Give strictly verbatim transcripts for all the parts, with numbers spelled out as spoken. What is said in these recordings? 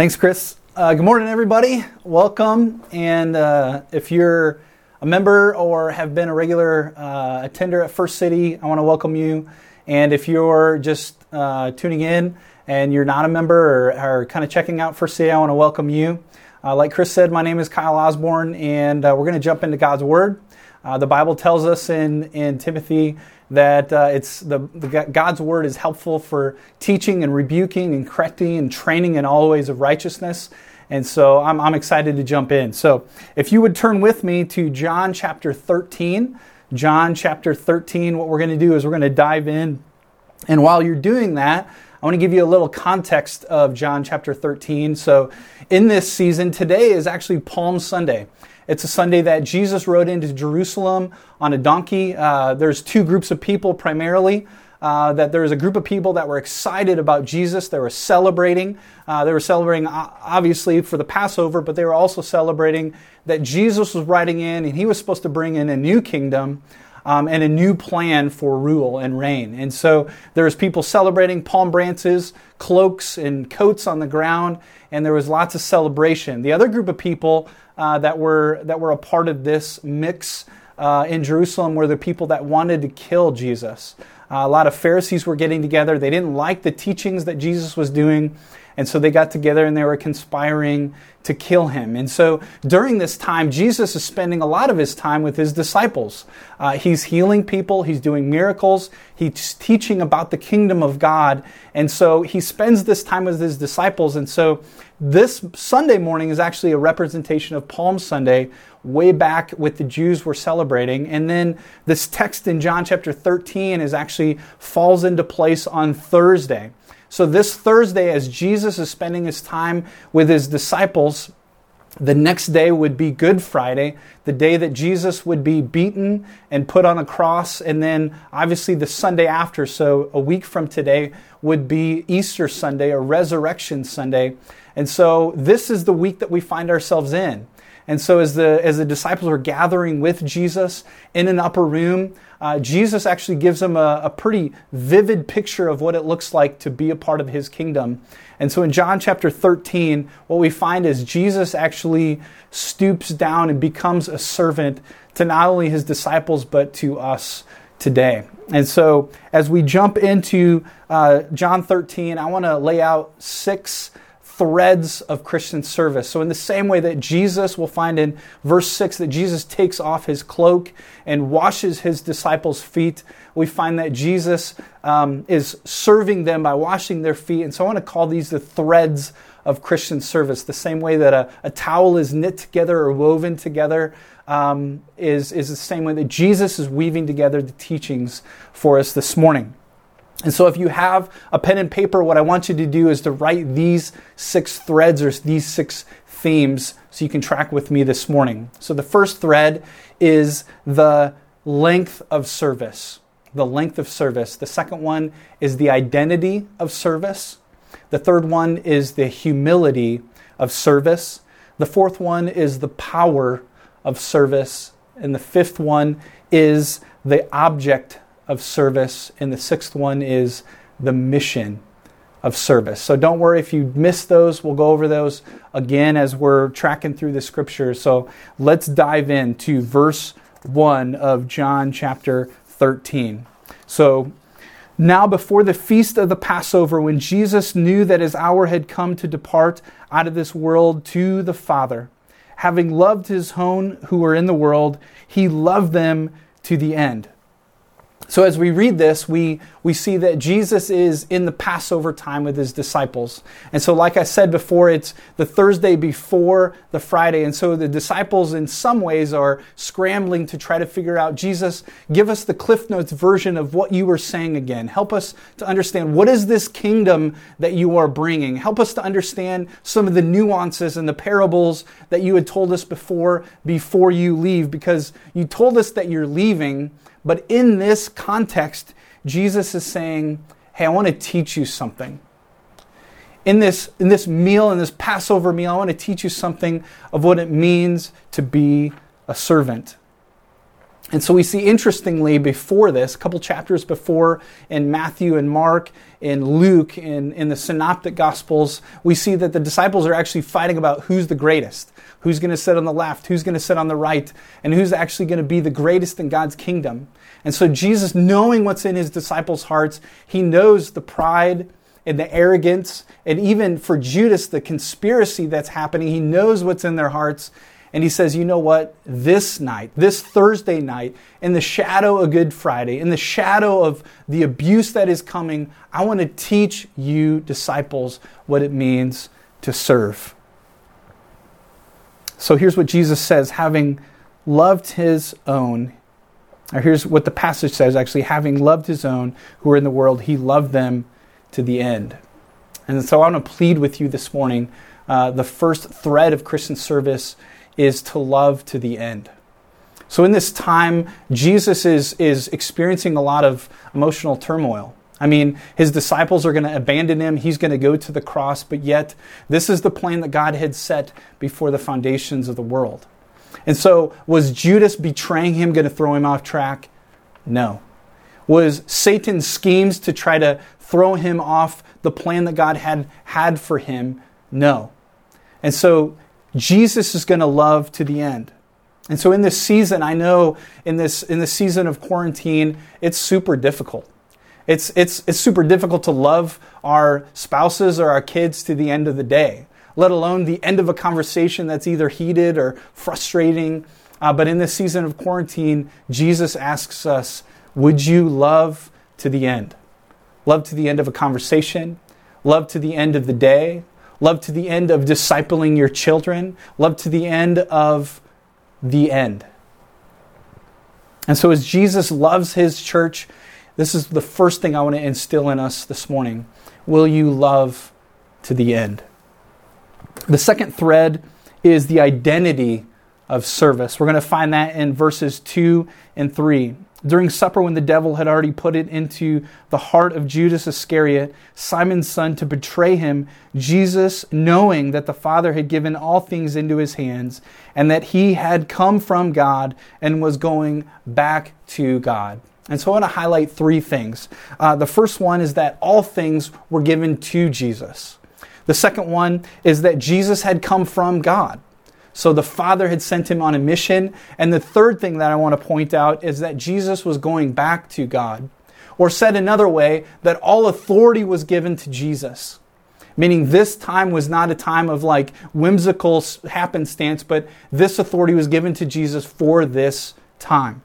Thanks, Chris. Uh, good morning, everybody. Welcome. And uh, if you're a member or have been a regular uh, attender at First City, I want to welcome you. And if you're just uh, tuning in and you're not a member or, or kind of checking out First City, I want to welcome you. Uh, like Chris said, my name is Kyle Osborne, and uh, we're going to jump into God's Word. Uh, the Bible tells us in, in Timothy that uh, it's the, the God's Word is helpful for teaching and rebuking and correcting and training in all ways of righteousness. And so I'm, I'm excited to jump in. So if you would turn with me to John chapter thirteen. John chapter thirteen, what we're going to do is we're going to dive in. And while you're doing that, I want to give you a little context of John chapter thirteen. So in this season, today is actually Palm Sunday. It's a Sunday that Jesus rode into Jerusalem on a donkey. Uh, there's two groups of people primarily. Uh, that there was a group of people that were excited about Jesus. They were celebrating. Uh, they were celebrating, obviously, for the Passover, but they were also celebrating that Jesus was riding in and he was supposed to bring in a new kingdom um, and a new plan for rule and reign. And so there was people celebrating, palm branches, cloaks, and coats on the ground, and there was lots of celebration. The other group of people uh, that were that were a part of this mix uh, in Jerusalem were the people that wanted to kill Jesus. Uh, a lot of Pharisees were getting together. They didn't like the teachings that Jesus was doing. And so they got together and they were conspiring to kill him. And so during this time, Jesus is spending a lot of his time with his disciples. Uh, he's healing people. He's doing miracles. He's teaching about the kingdom of God. And so he spends this time with his disciples. And so this Sunday morning is actually a representation of Palm Sunday, way back with the Jews were celebrating. And then this text in John chapter thirteen is actually falls into place on Thursday. So this Thursday, as Jesus is spending his time with his disciples, the next day would be Good Friday, the day that Jesus would be beaten and put on a cross. And then obviously the Sunday after, so a week from today, would be Easter Sunday or Resurrection Sunday. And so this is the week that we find ourselves in. And so as the as the disciples are gathering with Jesus in an upper room, uh, Jesus actually gives them a, a pretty vivid picture of what it looks like to be a part of his kingdom. And so in John chapter thirteen, what we find is Jesus actually stoops down and becomes a servant to not only his disciples, but to us today. And so as we jump into uh, John thirteen, I want to lay out six threads of Christian service. So in the same way that Jesus, we'll find in verse six that Jesus takes off his cloak and washes his disciples' feet, we find that Jesus um, is serving them by washing their feet. And so I want to call these the threads of Christian service. The same way that a, a towel is knit together or woven together um, is, is the same way that Jesus is weaving together the teachings for us this morning. And so if you have a pen and paper, what I want you to do is to write these six threads or these six themes so you can track with me this morning. So the first thread is the length of service. The length of service. The second one is the identity of service. The third one is the humility of service. The fourth one is the power of service. And the fifth one is the object of service. of service, and the sixth one is the mission of service. So don't worry if you missed those. We'll go over those again as we're tracking through the scripture. So let's dive into verse one of John chapter thirteen. So, now before the feast of the Passover, when Jesus knew that his hour had come to depart out of this world to the Father, having loved his own who were in the world, he loved them to the end. So as we read this, we, we see that Jesus is in the Passover time with his disciples. And so like I said before, it's the Thursday before the Friday. And so the disciples in some ways are scrambling to try to figure out, Jesus, give us the Cliff Notes version of what you were saying again. Help us to understand, what is this kingdom that you are bringing? Help us to understand some of the nuances and the parables that you had told us before, before you leave, because you told us that you're leaving. But in this context, Jesus is saying, hey, I want to teach you something. In this, in this meal, in this Passover meal, I want to teach you something of what it means to be a servant. And so we see, interestingly, before this, a couple chapters before, in Matthew and Mark and Luke and in the Synoptic Gospels, we see that the disciples are actually fighting about who's the greatest, who's going to sit on the left, who's going to sit on the right, and who's actually going to be the greatest in God's kingdom. And so Jesus, knowing what's in his disciples' hearts, he knows the pride and the arrogance, and even for Judas, the conspiracy that's happening. He knows what's in their hearts. And he says, you know what, this night, this Thursday night, in the shadow of Good Friday, in the shadow of the abuse that is coming, I want to teach you disciples what it means to serve. So here's what Jesus says, having loved his own, or here's what the passage says actually, having loved his own who are in the world, he loved them to the end. And so I want to plead with you this morning, uh, the first thread of Christian service is to love to the end. So in this time, Jesus is, is experiencing a lot of emotional turmoil. I mean, his disciples are going to abandon him. He's going to go to the cross. But yet, this is the plan that God had set before the foundations of the world. And so, was Judas betraying him going to throw him off track? No. Was Satan's schemes to try to throw him off the plan that God had had for him? No. And so, Jesus is going to love to the end. And so in this season, I know in this in this season of quarantine, it's super difficult. It's it's it's super difficult to love our spouses or our kids to the end of the day, let alone the end of a conversation that's either heated or frustrating. Uh, but in this season of quarantine, Jesus asks us, would you love to the end? Love to the end of a conversation, love to the end of the day, love to the end of discipling your children, love to the end of the end. And so as Jesus loves his church, this is the first thing I want to instill in us this morning. Will you love to the end? The second thread is the identity of service. We're going to find that in verses two and three. During supper, when the devil had already put it into the heart of Judas Iscariot, Simon's son, to betray him, Jesus, knowing that the Father had given all things into his hands and that he had come from God and was going back to God. And so I want to highlight three things. Uh, the first one is that all things were given to Jesus. The second one is that Jesus had come from God. So the Father had sent him on a mission. And the third thing that I want to point out is that Jesus was going back to God. Or said another way, that all authority was given to Jesus. Meaning this time was not a time of like whimsical happenstance, but this authority was given to Jesus for this time.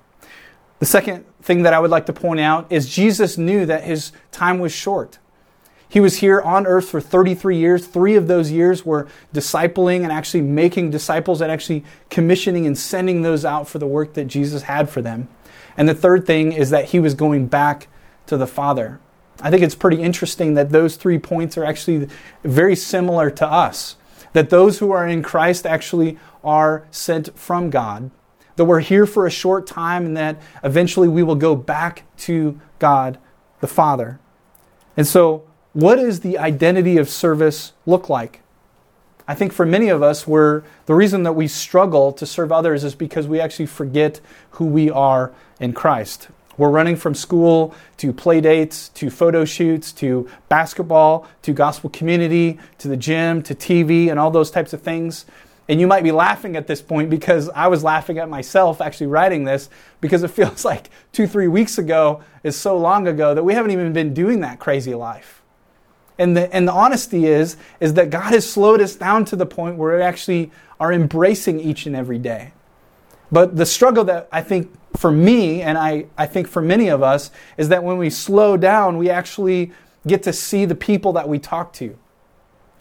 The second thing that I would like to point out is Jesus knew that his time was short. He was here on earth for thirty-three years. Three of those years were discipling and actually making disciples and actually commissioning and sending those out for the work that Jesus had for them. And the third thing is that he was going back to the Father. I think it's pretty interesting that those three points are actually very similar to us. That those who are in Christ actually are sent from God. That we're here for a short time and that eventually we will go back to God the Father. And so, what does the identity of service look like? I think for many of us, we're, the reason that we struggle to serve others is because we actually forget who we are in Christ. We're running from school to play dates, to photo shoots, to basketball, to gospel community, to the gym, to T V, and all those types of things. And you might be laughing at this point because I was laughing at myself actually writing this because it feels like two, three weeks ago is so long ago that we haven't even been doing that crazy life. And the, and the honesty is, is that God has slowed us down to the point where we actually are embracing each and every day. But the struggle that I think for me, and I, I think for many of us, is that when we slow down, we actually get to see the people that we talk to.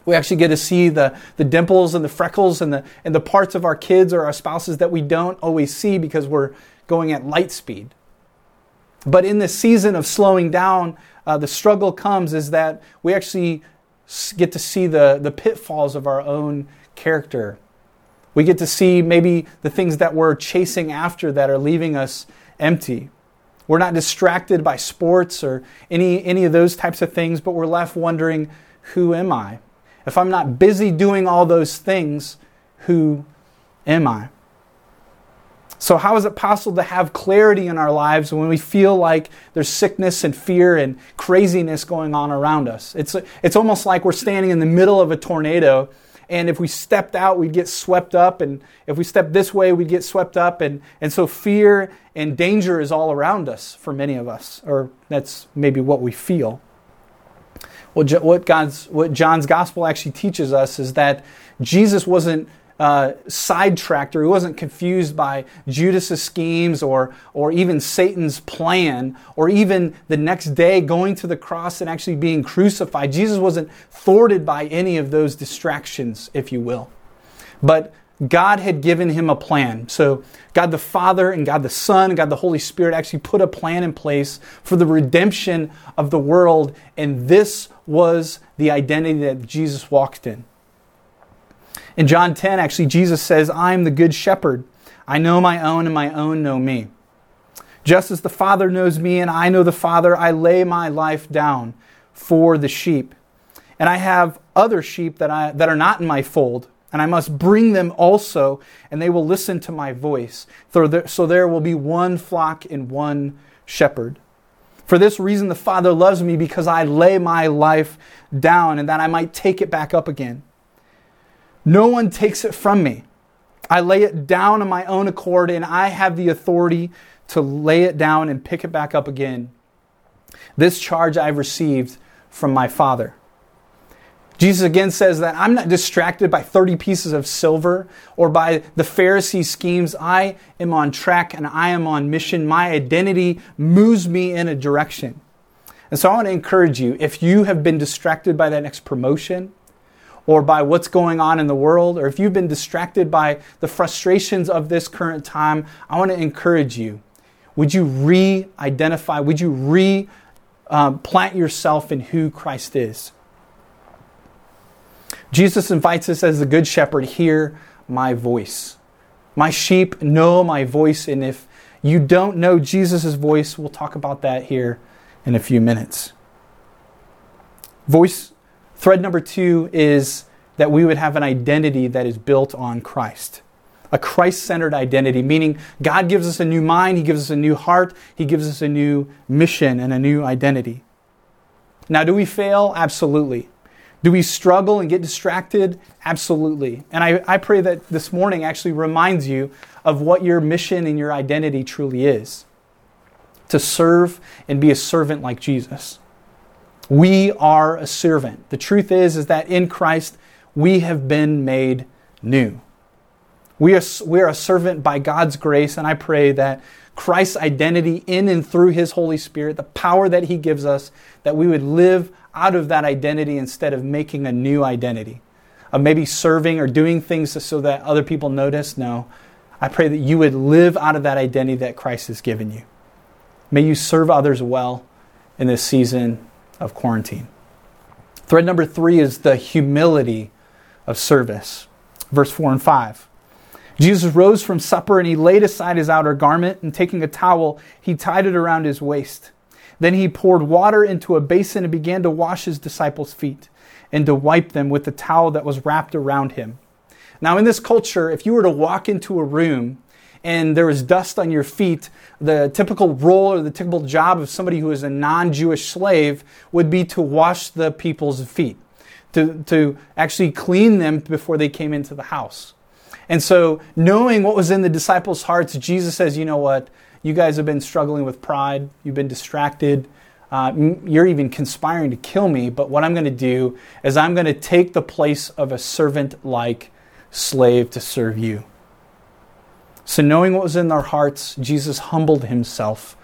We actually get to see the, the dimples and the freckles and the, and the parts of our kids or our spouses that we don't always see because we're going at light speed. But in this season of slowing down, uh, the struggle comes is that we actually get to see the, the pitfalls of our own character. We get to see maybe the things that we're chasing after that are leaving us empty. We're not distracted by sports or any, any of those types of things, but we're left wondering, who am I? If I'm not busy doing all those things, who am I? So how is it possible to have clarity in our lives when we feel like there's sickness and fear and craziness going on around us? It's it's almost like we're standing in the middle of a tornado, and if we stepped out, we'd get swept up, and if we stepped this way, we'd get swept up, and, and so fear and danger is all around us for many of us, or that's maybe what we feel. Well, what God's, what John's gospel actually teaches us is that Jesus wasn't Uh, sidetracked, or he wasn't confused by Judas's schemes or or even Satan's plan, or even the next day going to the cross and actually being crucified. Jesus wasn't thwarted by any of those distractions, if you will. But God had given him a plan. So God the Father and God the Son and God the Holy Spirit actually put a plan in place for the redemption of the world, and this was the identity that Jesus walked in. In John ten, actually, Jesus says, "I am the good shepherd. I know my own, and my own know me. Just as the Father knows me, and I know the Father, I lay my life down for the sheep. And I have other sheep that I that are not in my fold, and I must bring them also, and they will listen to my voice. So there, so there will be one flock and one shepherd. For this reason the Father loves me, because I lay my life down, and that I might take it back up again. No one takes it from me. I lay it down on my own accord, and I have the authority to lay it down and pick it back up again. This charge I've received from my Father." Jesus again says that I'm not distracted by thirty pieces of silver or by the Pharisees' schemes. I am on track, and I am on mission. My identity moves me in a direction. And so I want to encourage you, if you have been distracted by that next promotion, or by what's going on in the world, or if you've been distracted by the frustrations of this current time, I want to encourage you. Would you re-identify, would you re-plant yourself in who Christ is? Jesus invites us as the good shepherd, hear my voice. My sheep know my voice, and if you don't know Jesus' voice, we'll talk about that here in a few minutes. Voice Thread number two is that we would have an identity that is built on Christ. A Christ-centered identity, meaning God gives us a new mind, He gives us a new heart, He gives us a new mission and a new identity. Now, do we fail? Absolutely. Do we struggle and get distracted? Absolutely. And I, I pray that this morning actually reminds you of what your mission and your identity truly is. To serve and be a servant like Jesus. We are a servant. The truth is, is that in Christ, we have been made new. We are, we are a servant by God's grace, and I pray that Christ's identity in and through His Holy Spirit, the power that He gives us, that we would live out of that identity instead of making a new identity, of maybe serving or doing things so that other people notice. No, I pray that you would live out of that identity that Christ has given you. May you serve others well in this season of quarantine. Thread number three is the humility of service. Verse four and five. Jesus rose from supper, and He laid aside His outer garment, and taking a towel, He tied it around His waist. Then He poured water into a basin and began to wash His disciples' feet and to wipe them with the towel that was wrapped around Him. Now, in this culture, if you were to walk into a room and there was dust on your feet, the typical role or the typical job of somebody who is a non-Jewish slave would be to wash the people's feet, to, to actually clean them before they came into the house. And so, knowing what was in the disciples' hearts, Jesus says, you know what, you guys have been struggling with pride, you've been distracted, uh, you're even conspiring to kill me, but what I'm going to do is I'm going to take the place of a servant-like slave to serve you. So knowing what was in their hearts, Jesus humbled Himself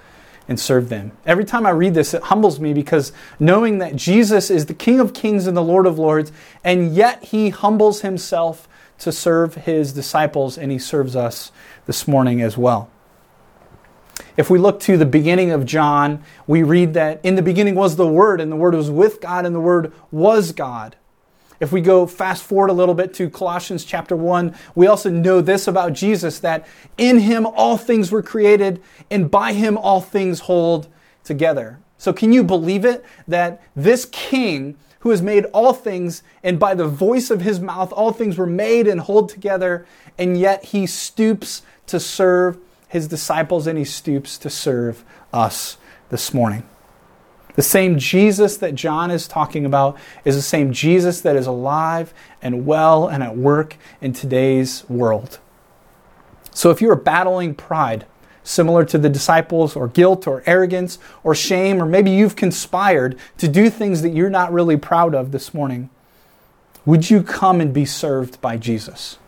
and served them. Every time I read this, it humbles me, because knowing that Jesus is the King of Kings and the Lord of Lords, and yet He humbles Himself to serve His disciples, and He serves us this morning as well. If we look to the beginning of John, we read that in the beginning was the Word, and the Word was with God, and the Word was God. If we go fast forward a little bit to Colossians chapter one, we also know this about Jesus, that in Him all things were created, and by Him all things hold together. So can you believe it? That this King who has made all things, and by the voice of His mouth all things were made and hold together, and yet He stoops to serve his disciples and he stoops to serve us this morning. The same Jesus that John is talking about is the same Jesus that is alive and well and at work in today's world. So if you are battling pride, similar to the disciples, or guilt, or arrogance, or shame, or maybe you've conspired to do things that you're not really proud of this morning, would you come and be served by Jesus?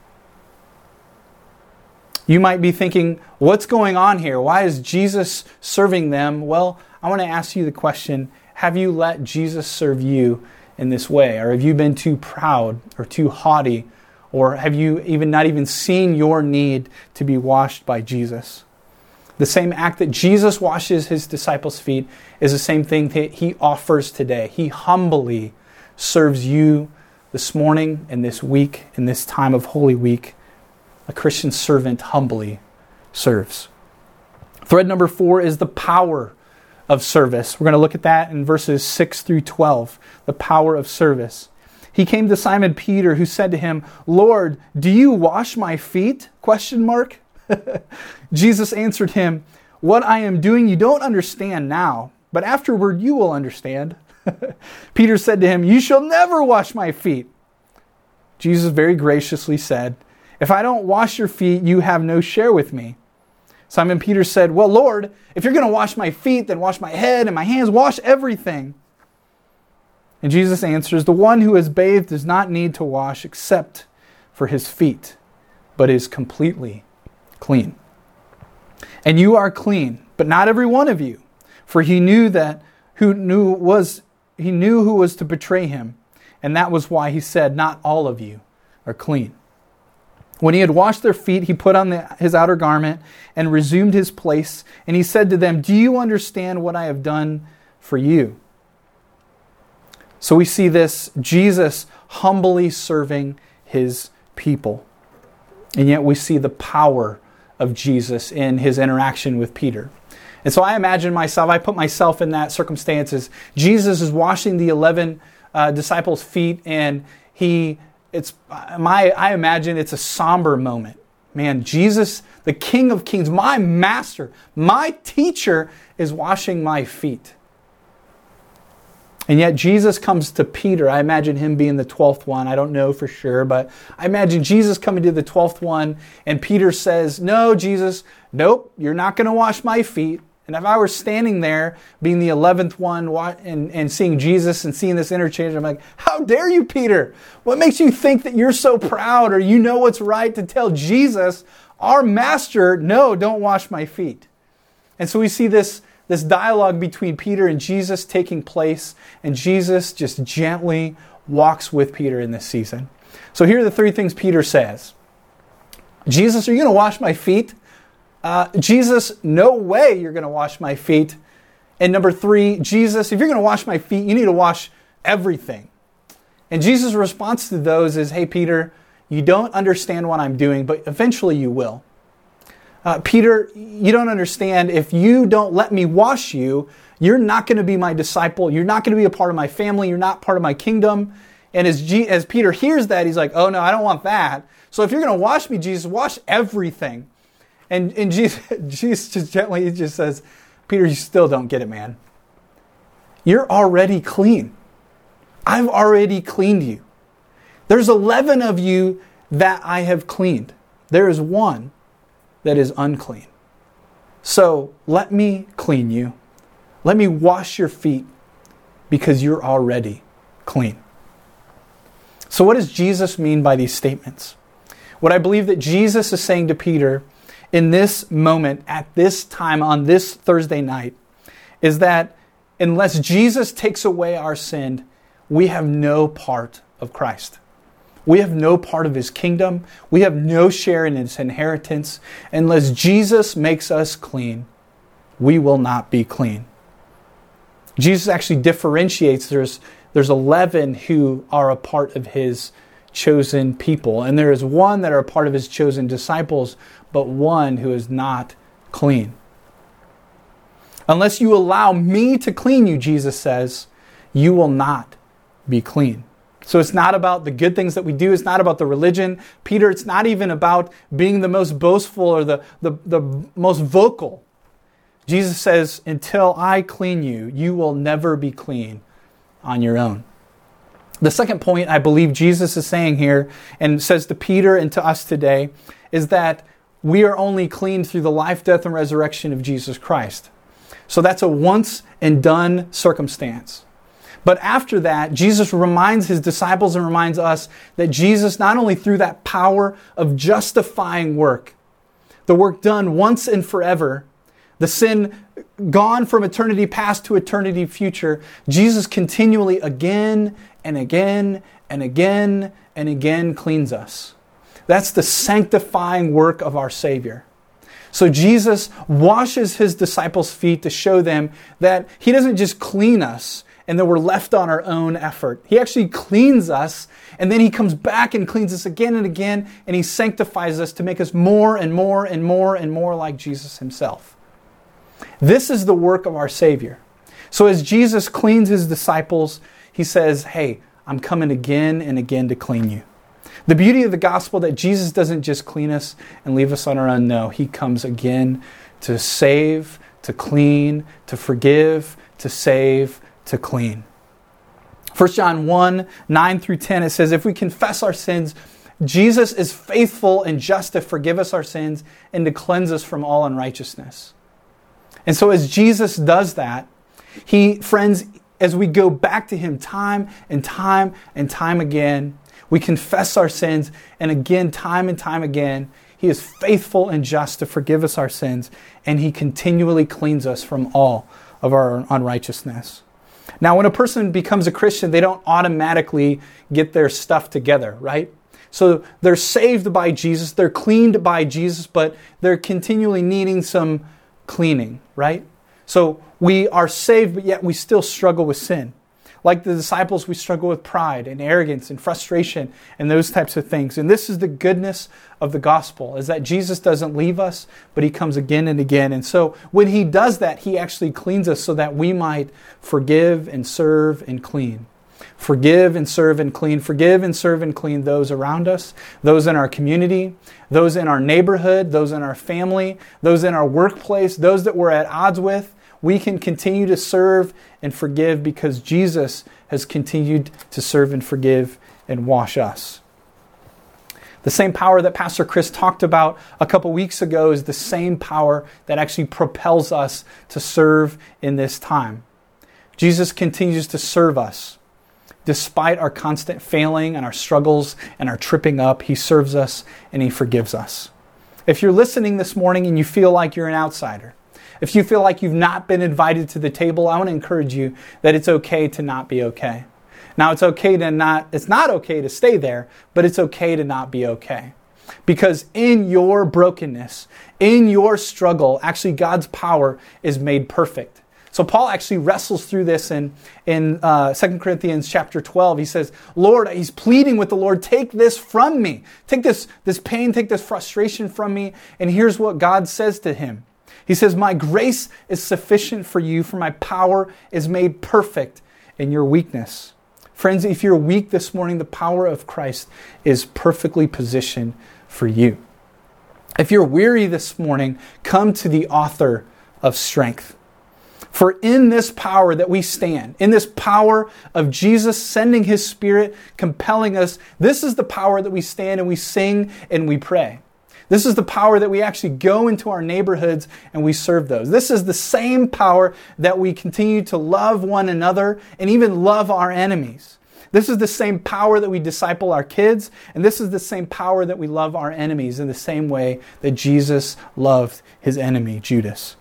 You might be thinking, what's going on here? Why is Jesus serving them? Well, I want to ask you the question, have you let Jesus serve you in this way? Or have you been too proud or too haughty? Or have you even not even seen your need to be washed by Jesus? The same act that Jesus washes his disciples' feet is the same thing that he offers today. He humbly serves you this morning and this week, in this time of Holy Week. A Christian servant humbly serves. Thread number four is the power of service. We're going to look at that in verses six through twelve. The power of service. He came to Simon Peter, who said to him, "Lord, do you wash my feet?" Question mark. Jesus answered him, "What I am doing you don't understand now, but afterward you will understand." Peter said to him, "You shall never wash my feet." Jesus very graciously said, "If I don't wash your feet, you have no share with me." Simon Peter said, "Well, Lord, if you're going to wash my feet, then wash my head and my hands, wash everything." And Jesus answers, "The one who is bathed does not need to wash except for his feet, but is completely clean. And you are clean, but not every one of you, for he knew that who knew was he knew who was to betray him, and that was why he said, 'Not all of you are clean.'" When he had washed their feet, he put on the, his outer garment and resumed his place, and he said to them, "Do you understand what I have done for you?" So we see this Jesus humbly serving his people, and yet we see the power of Jesus in his interaction with Peter. And so I imagine myself, I put myself in that circumstances. Jesus is washing the eleven uh, disciples' feet, and he, it's my, I imagine it's a somber moment. Man, Jesus, the King of Kings, my master, my teacher is washing my feet. And yet Jesus comes to Peter. I imagine him being the twelfth one. I don't know for sure, but I imagine Jesus coming to the twelfth one, and Peter says, "No, Jesus, nope, you're not going to wash my feet." And if I were standing there being the eleventh one and, and seeing Jesus and seeing this interchange, I'm like, how dare you, Peter? What makes you think that you're so proud or you know what's right to tell Jesus, our master, no, don't wash my feet? And so we see this This dialogue between Peter and Jesus taking place, and Jesus just gently walks with Peter in this season. So here are the three things Peter says. Jesus, are you going to wash my feet? Uh, Jesus, no way you're going to wash my feet. And number three, Jesus, if you're going to wash my feet, you need to wash everything. And Jesus' response to those is, hey, Peter, you don't understand what I'm doing, but eventually you will. Uh, Peter, you don't understand. If you don't let me wash you, you're not going to be my disciple. You're not going to be a part of my family. You're not part of my kingdom. And as G- as Peter hears that, he's like, oh no, I don't want that. So if you're going to wash me, Jesus, wash everything. And, and Jesus, Jesus just gently just says, Peter, you still don't get it, man. You're already clean. I've already cleaned you. There's eleven of you that I have cleaned. There is one that is unclean. So let me clean you. Let me wash your feet because you're already clean. So what does Jesus mean by these statements? What I believe that Jesus is saying to Peter in this moment, at this time, on this Thursday night, is that unless Jesus takes away our sin, we have no part of Christ. We have no part of his kingdom. We have no share in his inheritance. Unless Jesus makes us clean, we will not be clean. Jesus actually differentiates. There's, there's eleven who are a part of his chosen people. And there is one that are a part of his chosen disciples, but one who is not clean. Unless you allow me to clean you, Jesus says, you will not be clean. So it's not about the good things that we do. It's not about the religion. Peter, it's not even about being the most boastful or the, the, the most vocal. Jesus says, until I clean you, you will never be clean on your own. The second point I believe Jesus is saying here and says to Peter and to us today is that we are only clean through the life, death, and resurrection of Jesus Christ. So that's a once and done circumstance. But after that, Jesus reminds his disciples and reminds us that Jesus, not only through that power of justifying work, the work done once and forever, the sin gone from eternity past to eternity future, Jesus continually again and again and again and again cleans us. That's the sanctifying work of our Savior. So Jesus washes his disciples' feet to show them that he doesn't just clean us and then we're left on our own effort. He actually cleans us, and then he comes back and cleans us again and again, and he sanctifies us to make us more and more and more and more like Jesus himself. This is the work of our Savior. So as Jesus cleans his disciples, he says, hey, I'm coming again and again to clean you. The beauty of the gospel that Jesus doesn't just clean us and leave us on our own. No, he comes again to save, to clean, to forgive, to save, to clean. First John one, nine through ten, it says, if we confess our sins, Jesus is faithful and just to forgive us our sins and to cleanse us from all unrighteousness. And so as Jesus does that, he, friends, as we go back to him time and time and time again, we confess our sins, and again, time and time again, he is faithful and just to forgive us our sins, and he continually cleans us from all of our unrighteousness. Now, when a person becomes a Christian, they don't automatically get their stuff together, right? So they're saved by Jesus, they're cleaned by Jesus, but they're continually needing some cleaning, right? So we are saved, but yet we still struggle with sin. Like the disciples, we struggle with pride and arrogance and frustration and those types of things. And this is the goodness of the gospel, is that Jesus doesn't leave us, but he comes again and again. And so when he does that, he actually cleans us so that we might forgive and serve and clean. Forgive and serve and clean. Forgive and serve and clean those around us, those in our community, those in our neighborhood, those in our family, those in our workplace, those that we're at odds with. We can continue to serve and forgive because Jesus has continued to serve and forgive and wash us. The same power that Pastor Chris talked about a couple weeks ago is the same power that actually propels us to serve in this time. Jesus continues to serve us. Despite our constant failing and our struggles and our tripping up, he serves us and he forgives us. If you're listening this morning and you feel like you're an outsider, if you feel like you've not been invited to the table, I want to encourage you that it's okay to not be okay. Now, it's okay to not, it's not okay to stay there, but it's okay to not be okay. Because in your brokenness, in your struggle, actually God's power is made perfect. So Paul actually wrestles through this in, in uh, Second Corinthians chapter twelve. He says, Lord, he's pleading with the Lord, take this from me. Take this, this pain, take this frustration from me. And here's what God says to him. He says, my grace is sufficient for you, for my power is made perfect in your weakness. Friends, if you're weak this morning, the power of Christ is perfectly positioned for you. If you're weary this morning, come to the author of strength. For in this power that we stand, in this power of Jesus sending his Spirit, compelling us, this is the power that we stand and we sing and we pray. This is the power that we actually go into our neighborhoods and we serve those. This is the same power that we continue to love one another and even love our enemies. This is the same power that we disciple our kids, and this is the same power that we love our enemies in the same way that Jesus loved his enemy, Judas.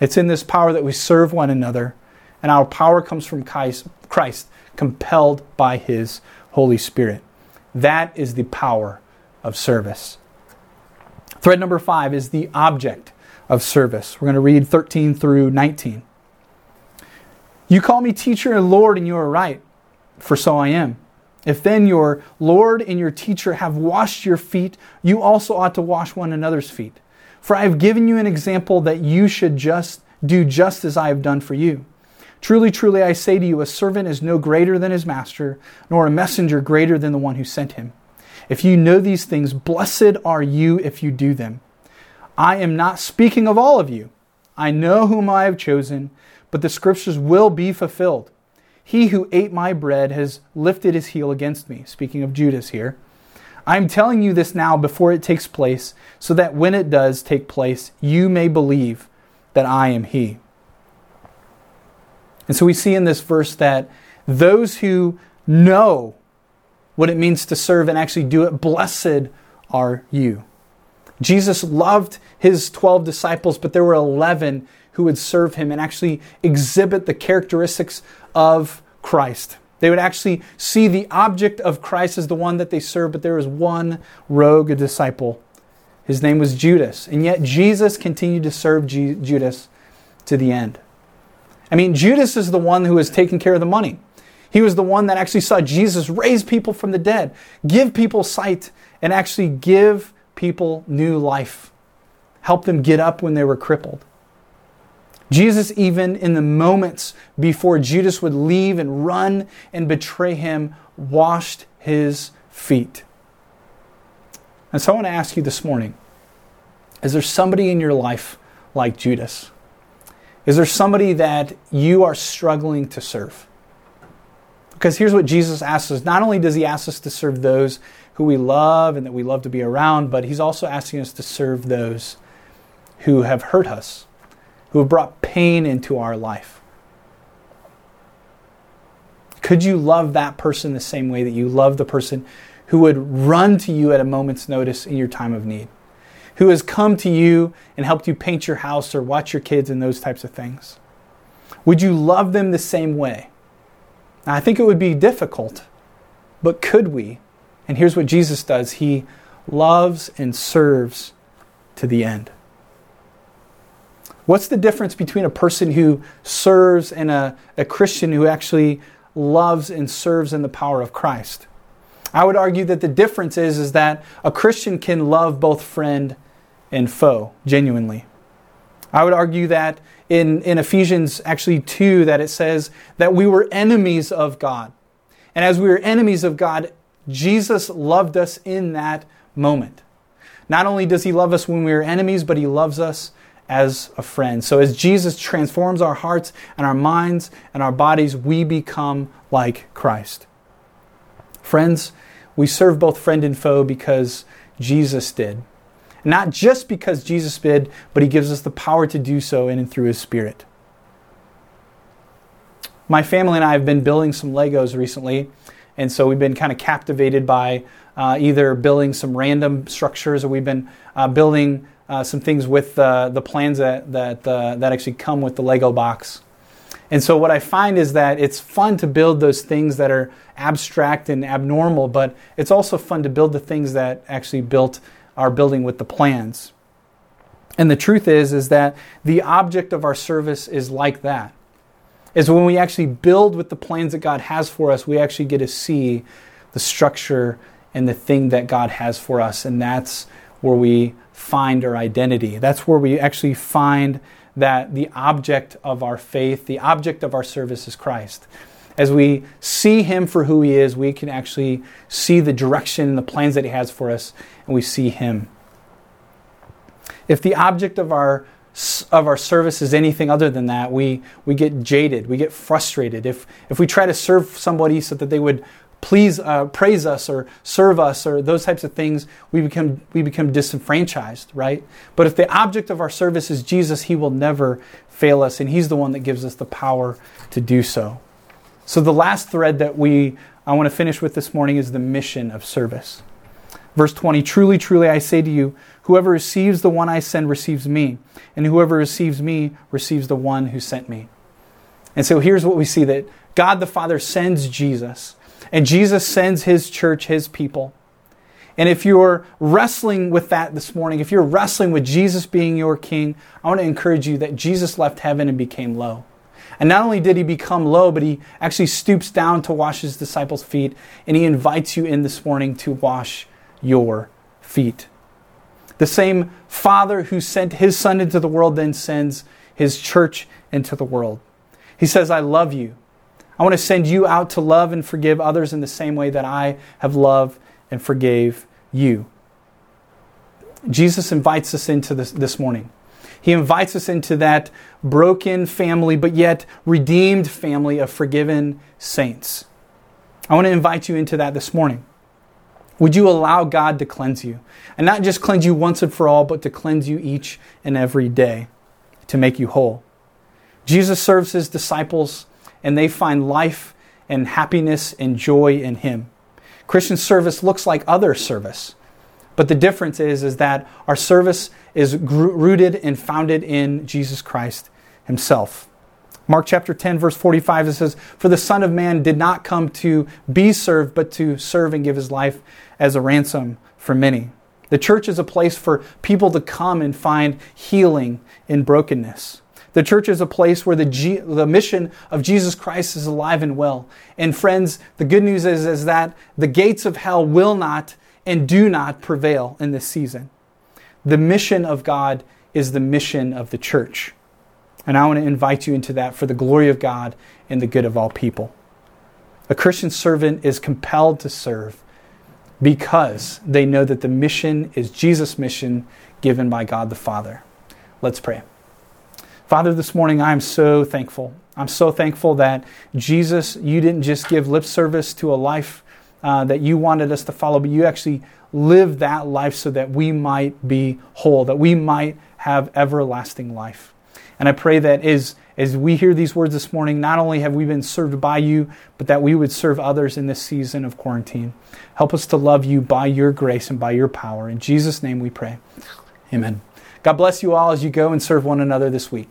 It's in this power that we serve one another, and our power comes from Christ, compelled by his Holy Spirit. That is the power of service. Thread number five is the object of service. We're going to read thirteen through nineteen. You call me teacher and Lord, and you are right, for so I am. If then your Lord and your teacher have washed your feet, you also ought to wash one another's feet. For I have given you an example that you should just do just as I have done for you. Truly, truly, I say to you, a servant is no greater than his master, nor a messenger greater than the one who sent him. If you know these things, blessed are you if you do them. I am not speaking of all of you. I know whom I have chosen, but the scriptures will be fulfilled. He who ate my bread has lifted his heel against me. Speaking of Judas here. I am telling you this now before it takes place, so that when it does take place, you may believe that I am he. And so we see in this verse that those who know what it means to serve and actually do it, blessed are you. Jesus loved his twelve disciples, but there were eleven who would serve him and actually exhibit the characteristics of Christ. They would actually see the object of Christ as the one that they serve, but there was one rogue disciple. His name was Judas. And yet Jesus continued to serve G- Judas to the end. I mean, Judas is the one who was taking care of the money. He was the one that actually saw Jesus raise people from the dead, give people sight, and actually give people new life. Help them get up when they were crippled. Jesus, even in the moments before Judas would leave and run and betray him, washed his feet. And so I want to ask you this morning, is there somebody in your life like Judas? Is there somebody that you are struggling to serve? Because here's what Jesus asks us. Not only does he ask us to serve those who we love and that we love to be around, but he's also asking us to serve those who have hurt us, who have brought pain into our life. Could you love that person the same way that you love the person who would run to you at a moment's notice in your time of need, who has come to you and helped you paint your house or watch your kids and those types of things? Would you love them the same way? Now, I think it would be difficult, but could we? And here's what Jesus does. He loves and serves to the end. What's the difference between a person who serves and a, a Christian who actually loves and serves in the power of Christ? I would argue that the difference is, is that a Christian can love both friend and foe, genuinely. I would argue that in, in Ephesians actually two, that it says that we were enemies of God. And as we were enemies of God, Jesus loved us in that moment. Not only does he love us when we are enemies, but he loves us as a friend. So as Jesus transforms our hearts and our minds and our bodies, we become like Christ. Friends, we serve both friend and foe because Jesus did. Not just because Jesus did, but he gives us the power to do so in and through his Spirit. My family and I have been building some Legos recently, and so we've been kind of captivated by uh, either building some random structures, or we've been uh, building Uh, some things with uh, the plans that that uh, that actually come with the Lego box. And so what I find is that it's fun to build those things that are abstract and abnormal, but it's also fun to build the things that actually built our building with the plans. And the truth is, is that the object of our service is like that. Is when we actually build with the plans that God has for us, we actually get to see the structure and the thing that God has for us. And that's where we find our identity. That's where we actually find that the object of our faith, the object of our service is Christ. As we see him for who he is, we can actually see the direction and the plans that he has for us, and we see him. If the object of our of our service is anything other than that, we we get jaded, we get frustrated. If if we try to serve somebody so that they would Please uh, praise us or serve us or those types of things, we become we become disenfranchised, right? But if the object of our service is Jesus, he will never fail us, and he's the one that gives us the power to do so. So the last thread that we I want to finish with this morning is the mission of service. Verse twenty, truly, truly, I say to you, whoever receives the one I send receives me, and whoever receives me receives the one who sent me. And so here's what we see, that God the Father sends Jesus, and Jesus sends his church, his people. And if you're wrestling with that this morning, if you're wrestling with Jesus being your king, I want to encourage you that Jesus left heaven and became low. And not only did he become low, but he actually stoops down to wash his disciples' feet, and he invites you in this morning to wash your feet. The same Father who sent his Son into the world then sends his church into the world. He says, I love you. I want to send you out to love and forgive others in the same way that I have loved and forgave you. Jesus invites us into this this morning. He invites us into that broken family, but yet redeemed family of forgiven saints. I want to invite you into that this morning. Would you allow God to cleanse you? And not just cleanse you once and for all, but to cleanse you each and every day to make you whole. Jesus serves his disciples and they find life and happiness and joy in him. Christian service looks like other service. But the difference is, is that our service is rooted and founded in Jesus Christ himself. Mark chapter ten, verse forty-five, it says, For the Son of Man did not come to be served, but to serve and give his life as a ransom for many. The church is a place for people to come and find healing in brokenness. The church is a place where the G- the mission of Jesus Christ is alive and well. And friends, the good news is, is that the gates of hell will not and do not prevail in this season. The mission of God is the mission of the church. And I want to invite you into that for the glory of God and the good of all people. A Christian servant is compelled to serve because they know that the mission is Jesus' mission given by God the Father. Let's pray. Father, this morning I am so thankful. I'm so thankful that Jesus, you didn't just give lip service to a life Uh, that you wanted us to follow, but you actually lived that life so that we might be whole, that we might have everlasting life. And I pray that as, as we hear these words this morning, not only have we been served by you, but that we would serve others in this season of quarantine. Help us to love you by your grace and by your power. In Jesus' name we pray. Amen. God bless you all as you go and serve one another this week.